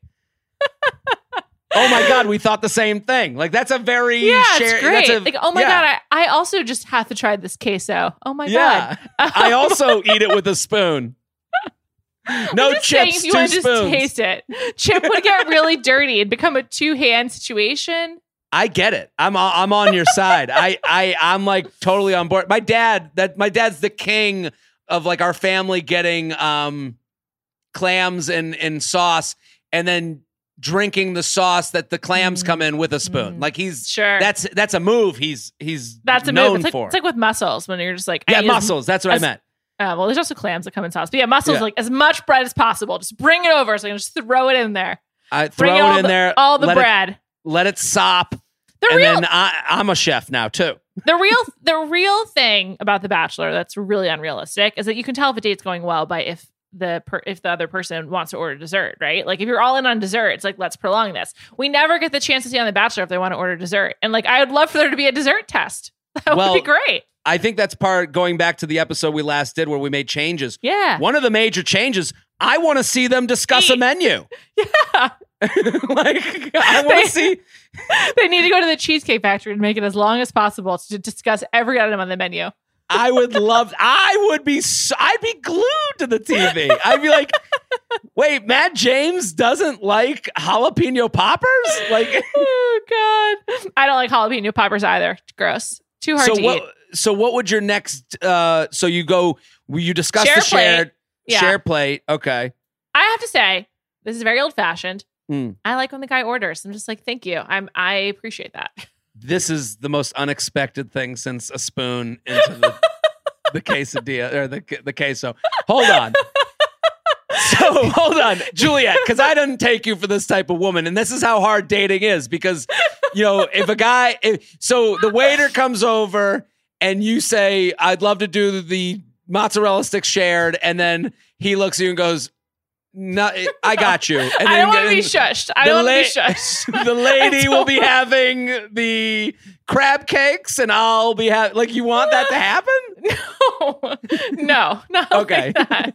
Oh, my God. We thought the same thing. Like, that's a very yeah, shared. That's a, like, oh, my yeah. God. I, I also just have to try this queso. Oh, my yeah. God. I also eat it with a spoon. No chips, saying, if you want to just taste it. Chip would get really dirty and become a two-hand situation. I get it. I'm I'm on your side. I I I'm like totally on board. My dad that my dad's the king of like our family getting um clams and and sauce and then drinking the sauce that the clams mm. come in with a spoon. Mm. Like he's sure that's that's a move. He's he's that's a known move. It's like, for. It's like with mussels when you're just like yeah I mussels. That's what as, I meant. Uh, well, there's also clams that come in sauce. But yeah, mussels, yeah. like as much bread as possible. Just bring it over so I can just throw it in there. I throw bring it, all it in the, there. All the let bread. It, let it sop. The and real, then I, I'm a chef now, too. The real the real thing about The Bachelor that's really unrealistic is that you can tell if a date's going well by if the per, if the other person wants to order dessert, right? Like if you're all in on dessert, it's like, let's prolong this. We never get the chance to see on The Bachelor if they want to order dessert. And like, I would love for there to be a dessert test. That well, would be great. I think that's part going back to the episode we last did where we made changes. Yeah. One of the major changes, I want to see them discuss Eat. a menu. Yeah. Like, I want to see. They need to go to the Cheesecake Factory and make it as long as possible to discuss every item on the menu. I would love, I would be, so, I'd be glued to the T V. I'd be like, wait, Matt James doesn't like jalapeno poppers? Like, oh, God. I don't like jalapeno poppers either. It's gross. Too hard so to what, eat. So what would your next, uh, so you go, you discuss share the shared yeah. share plate. Okay. I have to say, this is very old fashioned. Mm. I like when the guy orders. I'm just like, thank you. I'm, I appreciate that. This is the most unexpected thing since a spoon into the, the quesadilla or the, the queso. Hold on. So hold on, Juliet, because I didn't take you for this type of woman. And this is how hard dating is because, you know, if a guy, if, so the waiter comes over and you say, I'd love to do the mozzarella stick shared. And then he looks at you and goes, no, I got you. And then, I don't want to be shushed. I don't la- want to be shushed. The lady will be having the crab cakes and I'll be having, like, you want that to happen? No, no, not okay. Like that.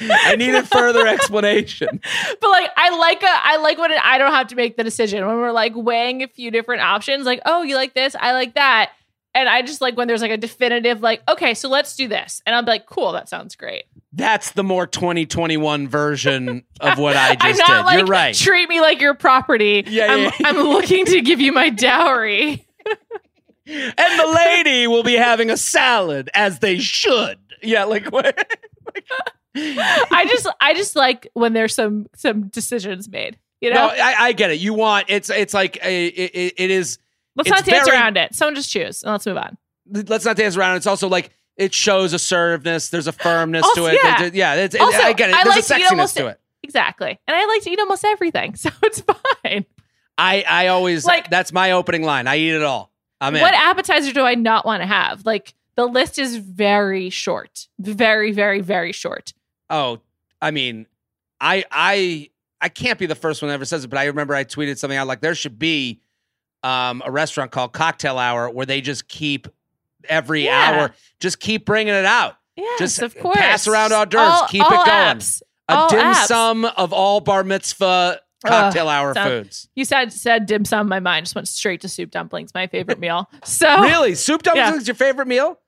I needed further explanation. But like, I like a, I like when it, I don't have to make the decision when we're like weighing a few different options. Like, oh, you like this? I like that. And I just like when there's like a definitive like, okay, so let's do this. And I'm like, cool, that sounds great. That's the more twenty twenty-one version of what I just I'm not did. Like, you're right. Treat me like your property. Yeah, I'm, yeah. I'm looking to give you my dowry. And the lady will be having a salad as they should. Yeah, like what? Like, I just, I just like when there's some some decisions made. You know, no, I, I get it. You want it's it's like a, it, it is. Let's not dance very, around it. Someone just choose and let's move on. Let's not dance around. It's also like it shows a serveness. There's a firmness also, to it. Yeah, it's, yeah it's, also, it, I get it. I there's like a sexiness to, to it. Exactly. And I like to eat almost everything. So it's fine. I, I always, like, that's my opening line. I eat it all. I'm in. What appetizer do I not want to have? Like the list is very short. Very, very, very short. Oh, I mean, I, I, I can't be the first one that ever says it, but I remember I tweeted something out like there should be Um, a restaurant called Cocktail Hour where they just keep every yeah. hour, just keep bringing it out. Yes, just of course. Pass around hors d'oeuvres, all, keep all it going. Apps. A all dim apps. Sum of all bar mitzvah cocktail uh, hour so, foods. You said said dim sum. My mind just went straight to soup dumplings, my favorite meal. So really, soup dumplings yeah. is your favorite meal?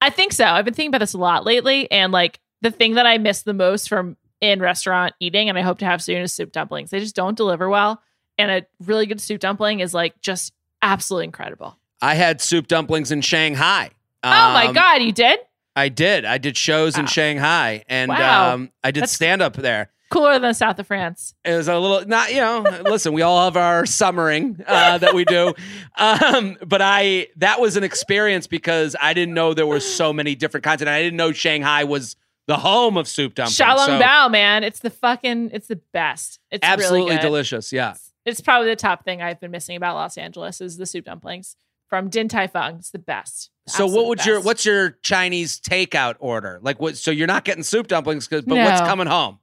I think so. I've been thinking about this a lot lately, and like the thing that I miss the most from in restaurant eating, and I hope to have soon, is soup dumplings. They just don't deliver well. And a really good soup dumpling is like just absolutely incredible. I had soup dumplings in Shanghai. Um, oh my God, you did? I did. I did shows wow. in Shanghai and wow. um, I did That's stand up there. Cooler than South of France. It was a little, not, you know, listen, we all have our summering uh, that we do. Um, but I, that was an experience because I didn't know there were so many different kinds and I didn't know Shanghai was the home of soup dumplings. Shalom so. Bao, man. It's the fucking, it's the best. It's absolutely really delicious. Yeah. It's It's probably the top thing I've been missing about Los Angeles is the soup dumplings from Din Tai Fung. It's the best. So what would best. your what's your Chinese takeout order? Like what so you're not getting soup dumplings cuz but no. what's coming home?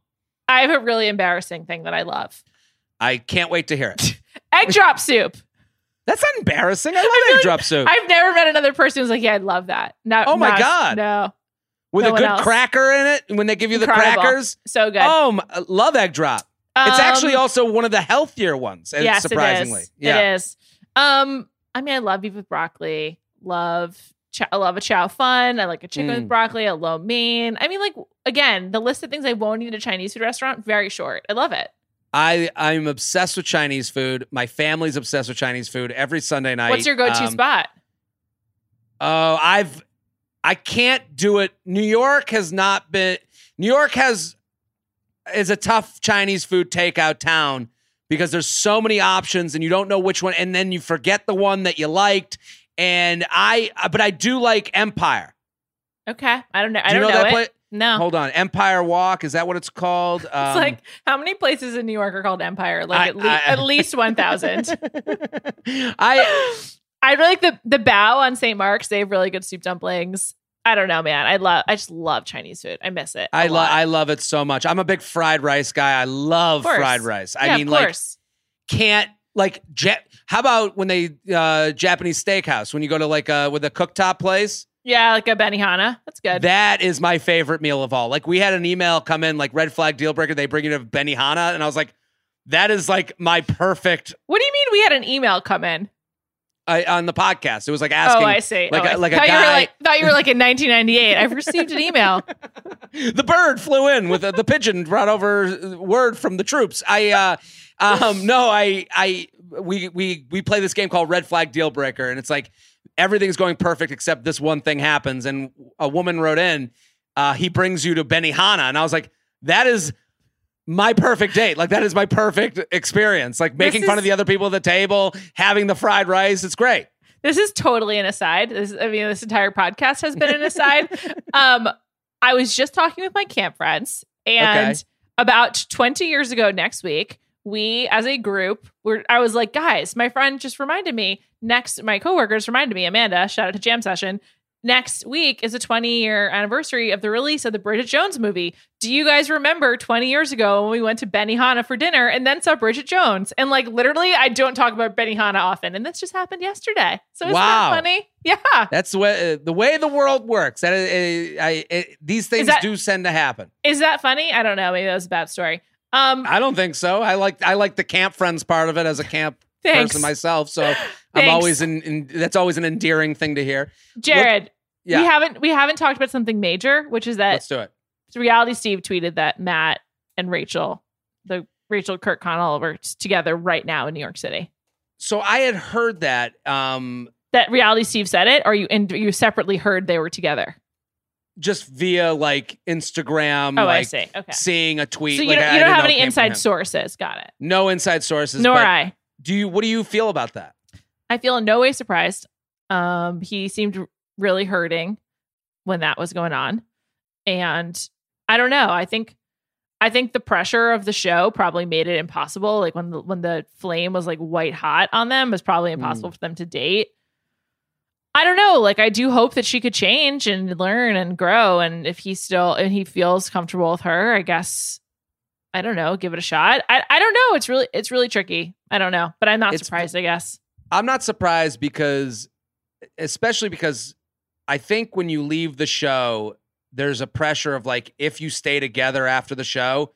I have a really embarrassing thing that I love. I can't wait to hear it. Egg drop soup. That's not embarrassing. I love I egg like, drop soup. I've never met another person who's like, "Yeah, I love that." Not, oh my not, God. No. With no a good else. cracker in it when they give you Incredible. the crackers. So good. Oh, my, love egg drop. It's actually also one of the healthier ones, yes, surprisingly. It is. Yeah. It is. Um, I mean, I love beef with broccoli. Love, ch- I love a chow fun. I like a chicken mm. with broccoli, a lo mein. I mean, like, again, the list of things I won't eat at a Chinese food restaurant, very short. I love it. I, I'm obsessed with Chinese food. My family's obsessed with Chinese food every Sunday night. What's your go-to um, spot? Oh, I've, I can't do it. New York has not been, New York has... is a tough Chinese food takeout town because there's so many options and you don't know which one. And then you forget the one that you liked. And I, but I do like Empire. Okay. I don't know. Do I don't you know, know that it. Place? No. Hold on. Empire Walk. Is that what it's called? Um, it's like how many places in New York are called Empire? Like I, at, le- I, at least one thousand. I, I really like the, the Bao on Saint Mark's. They have really good soup dumplings. I don't know, man. I love. I just love Chinese food. I miss it. I love. I love it so much. I'm a big fried rice guy. I love fried rice. I yeah, mean, of like, can't like. Ja- How about when they uh, Japanese steakhouse? When you go to like a with a cooktop place. Yeah, like a Benihana. That's good. That is my favorite meal of all. Like we had an email come in like red flag deal breaker. They bring you to Benihana, and I was like, that is like my perfect. What do you mean? We had an email come in. I, on the podcast, it was like asking. Oh, I see. Like, oh, I a, like thought a guy. You were like, thought you were like in nineteen ninety-eight. I've received an email. The bird flew in with a, the pigeon brought over word from the troops. I uh, um, no, I I we we we play this game called Red Flag Deal Breaker, and it's like everything's going perfect except this one thing happens. And a woman wrote in, uh, he brings you to Benihana, and I was like, that is. My perfect date. Like that is my perfect experience. Like making is, fun of the other people at the table, having the fried rice. It's great. This is totally an aside. This, I mean, this entire podcast has been an aside. um, I was just talking with my camp friends and okay. about twenty years ago next week, we as a group were, I was like, guys, my friend just reminded me next, my coworkers reminded me, Amanda, shout out to Jam Session. Next week is a twenty year anniversary of the release of the Bridget Jones movie. Do you guys remember twenty years ago when we went to Benihana for dinner and then saw Bridget Jones? And like, literally, I don't talk about Benihana often. And this just happened yesterday. So isn't wow. that funny? Yeah. That's the way, uh, the way the world works. That uh, I, uh, These things that, do tend to happen. Is that funny? I don't know. Maybe that was a bad story. Um, I don't think so. I like, I like the camp friends part of it as a camp Thanks. person myself, so Thanks. I'm always in, in. That's always an endearing thing to hear. Jared, Look, yeah. we haven't we haven't talked about something major, which is that. Let's do it. Reality Steve tweeted that Matt and Rachel, the Rachel Kirk Connell, are together right now in New York City. So I had heard that. Um, that Reality Steve said it, or you and you separately heard they were together? Just via like Instagram. Oh, like, I see. Okay. Seeing a tweet. So you like, don't, you don't have any inside sources. Got it. No inside sources. Nor I. Do you? What do you feel about that? I feel in no way surprised. Um, he seemed really hurting when that was going on, and I don't know. I think, I think the pressure of the show probably made it impossible. Like when the, when the flame was like white hot on them, it was probably impossible mm. for them to date. I don't know. Like I do hope that she could change and learn and grow. And if he still and he feels comfortable with her, I guess. I don't know. Give it a shot. I, I don't know. It's really it's really tricky. I don't know, but I'm not it's, surprised. I guess I'm not surprised because, especially because, I think when you leave the show, there's a pressure of like if you stay together after the show,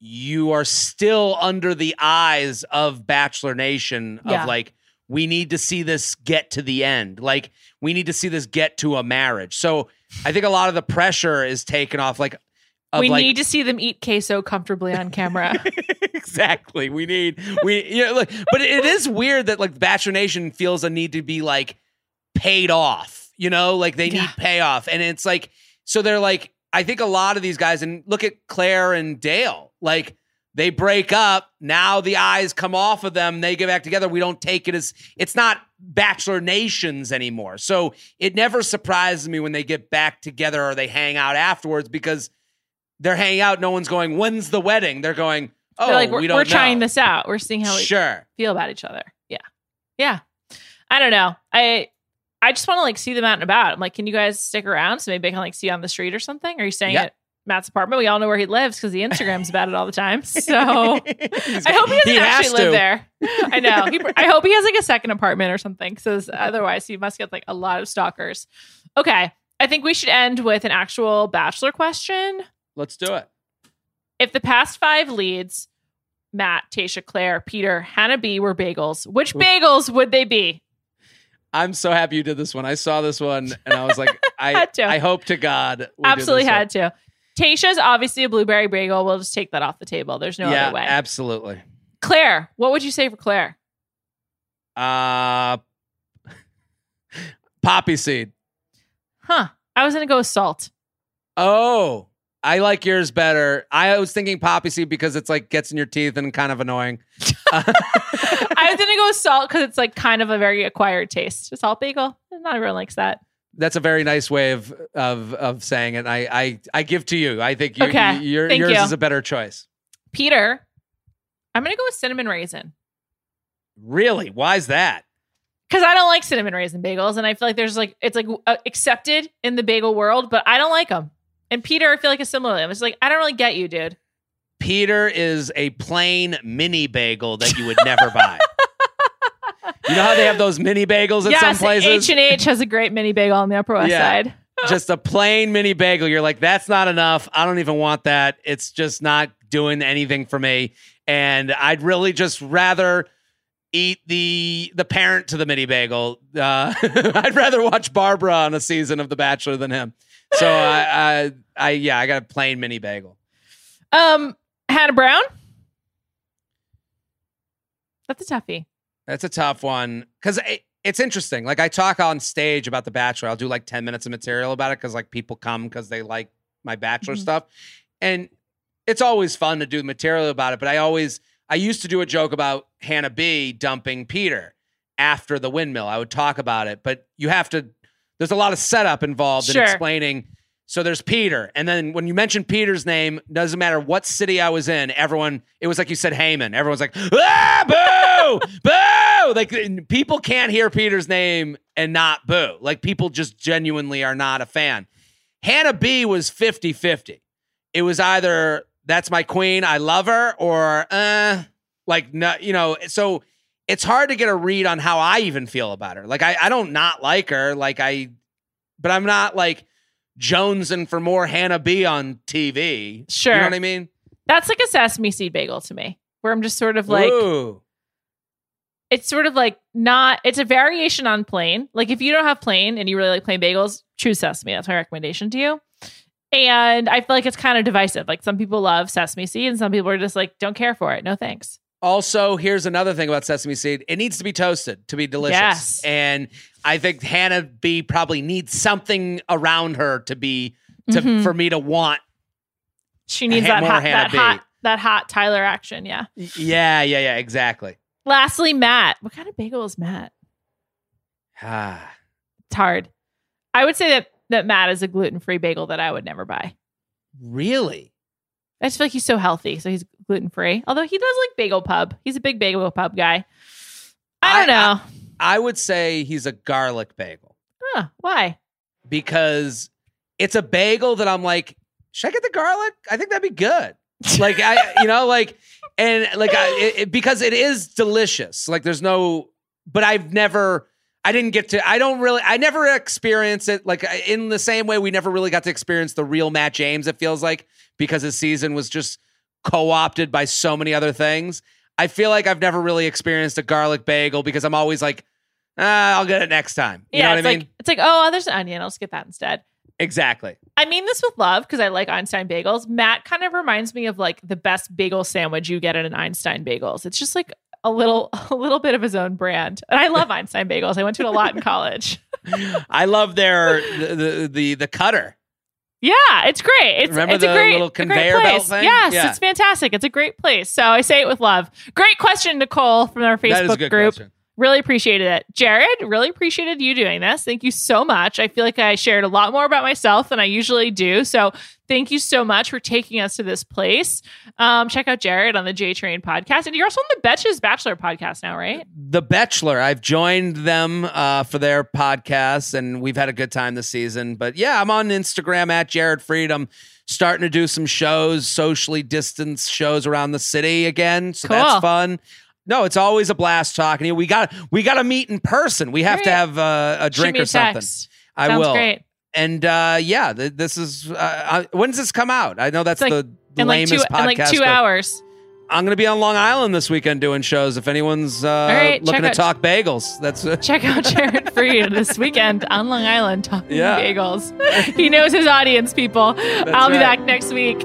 you are still under the eyes of Bachelor Nation of yeah. like we need to see this get to the end. Like we need to see this get to a marriage. So I think a lot of the pressure is taken off. Like. We like, need to see them eat queso comfortably on camera. Exactly. We need we you know, like, but it is weird that like Bachelor Nation feels a need to be like paid off, you know, like they yeah. need payoff. And it's like so they're like, I think a lot of these guys, and look at Claire and Dale, like they break up, now the eyes come off of them, they get back together. We don't take it as it's not Bachelor Nations anymore. So it never surprises me when they get back together or they hang out afterwards because they're hanging out. No one's going, when's the wedding? They're going, oh, they're like, we're, we don't we're know. We're trying this out. We're seeing how we sure. feel about each other. Yeah. Yeah. I don't know. I I just want to like see them out and about. I'm like, can you guys stick around? So maybe I can like see you on the street or something. Are you staying yep. at Matt's apartment? We all know where he lives because the Instagram's about it all the time. So I hope he doesn't he actually to. live there. I know. He, I hope he has like a second apartment or something. Because otherwise he must get like a lot of stalkers. Okay. I think we should end with an actual Bachelor question. Let's do it. If the past five leads, Matt, Tayshia, Claire, Peter, Hannah B, were bagels, which bagels would they be? I'm so happy you did this one. I saw this one and I was like, I I hope to God. We absolutely had one. to. Tayshia's obviously a blueberry bagel. We'll just take that off the table. There's no yeah, other way. Absolutely. Claire, what would you say for Claire? Uh, poppy seed. Huh. I was going to go with salt. Oh. I like yours better. I was thinking poppy seed because it's like gets in your teeth and kind of annoying. I was going to go with salt because it's like kind of a very acquired taste. A salt bagel. Not everyone likes that. That's a very nice way of of, of saying it. I, I I give to you. I think you, okay. you, yours you. is a better choice. Peter, I'm going to go with cinnamon raisin. Really? Why is that? Because I don't like cinnamon raisin bagels. And I feel like there's like, it's like accepted in the bagel world, but I don't like them. And Peter, I feel like is similar. I'm just like, I don't really get you, dude. Peter is a plain mini bagel that you would never buy. You know how they have those mini bagels at yes, some places? H and H has a great mini bagel on the Upper West yeah. Side. Just a plain mini bagel. You're like, that's not enough. I don't even want that. It's just not doing anything for me. And I'd really just rather eat the the parent to the mini bagel. Uh, I'd rather watch Barbara on a season of The Bachelor than him. So I, I, I, yeah, I got a plain mini bagel. Um, Hannah Brown. That's a toughie. That's a tough one. Cause it, it's interesting. Like I talk on stage about The Bachelor. I'll do like ten minutes of material about it. Cause like people come cause they like my Bachelor mm-hmm. stuff. And it's always fun to do material about it. But I always, I used to do a joke about Hannah B dumping Peter after the windmill. I would talk about it, but you have to, there's a lot of setup involved sure. in explaining. So there's Peter. And then when you mention Peter's name, doesn't matter what city I was in, everyone, it was like you said, Heyman. Everyone's like, ah, boo, boo. Like people can't hear Peter's name and not boo. Like people just genuinely are not a fan. Hannah B was fifty-fifty. It was either that's my queen, I love her, or uh, like, no, you know, so it's hard to get a read on how I even feel about her. Like, I, I don't not like her. Like, I, but I'm not like jonesing for more Hannah B on T V. Sure. You know what I mean? That's like a sesame seed bagel to me, where I'm just sort of like, ooh. it's sort of like not, it's a variation on plain. Like if you don't have plain and you really like plain bagels, choose sesame. That's my recommendation to you. And I feel like it's kind of divisive. Like some people love sesame seed and some people are just like, don't care for it. No, thanks. Also, here's another thing about sesame seed. It needs to be toasted to be delicious. Yes. And I think Hannah B probably needs something around her to be, to mm-hmm. for me to want. She needs ha- that, hot, that, hot, that hot Tyler action. Yeah. Yeah. Yeah. Yeah. Exactly. Lastly, Matt. What kind of bagel is Matt? Ah. It's hard. I would say that, that Matt is a gluten-free bagel that I would never buy. Really? I just feel like he's so healthy, so he's gluten-free. Although he does like Bagel Pub. He's a big Bagel Pub guy. I don't I, know. I, I would say he's a garlic bagel. Huh. Why? Because it's a bagel that I'm like, should I get the garlic? I think that'd be good. Like, I, you know, like... And like, I, it, because it is delicious. Like there's no, but I've never, I didn't get to, I don't really, I never experienced it. Like in the same way, we never really got to experience the real Matt James. It feels like because his season was just co-opted by so many other things. I feel like I've never really experienced a garlic bagel because I'm always like, ah, I'll get it next time. You yeah, know what I mean? Like, it's like, oh, there's an onion. I'll just get that instead. Exactly. I mean this with love because I like Einstein bagels. Matt kind of reminds me of like the best bagel sandwich you get at an Einstein bagels. It's just like a little, a little bit of his own brand. And I love Einstein bagels. I went to it a lot in college. I love their the the the, the cutter. Yeah, it's great. It's, Remember it's the a great little conveyor belt thing? Yes, yeah. It's fantastic. It's a great place. So I say it with love. Great question, Nicole, from our Facebook that is a good group. Question. Really appreciated it. Jared, really appreciated you doing this. Thank you so much. I feel like I shared a lot more about myself than I usually do. So thank you so much for taking us to this place. Um, check out Jared on the J Train podcast. And you're also on the Betches Bachelor podcast now, right? The Bachelor. I've joined them uh, for their podcast and we've had a good time this season. But yeah, I'm on Instagram at Jared Freed. I'm starting to do some shows, socially distanced shows around the city again. So cool. That's fun. No, it's always a blast talking to you. We got we got to meet in person. We have great. to have uh, a drink or something. Text. I Sounds will. Great. And uh, yeah, th- this is. Uh, uh, when does this come out? I know that's like, the in lamest like two, podcast. In like two hours. I'm going to be on Long Island this weekend doing shows. If anyone's uh, right, looking to out, talk bagels, that's uh, check out Jared Freed this weekend on Long Island talking yeah. bagels. He knows his audience, people. That's I'll be right. back next week.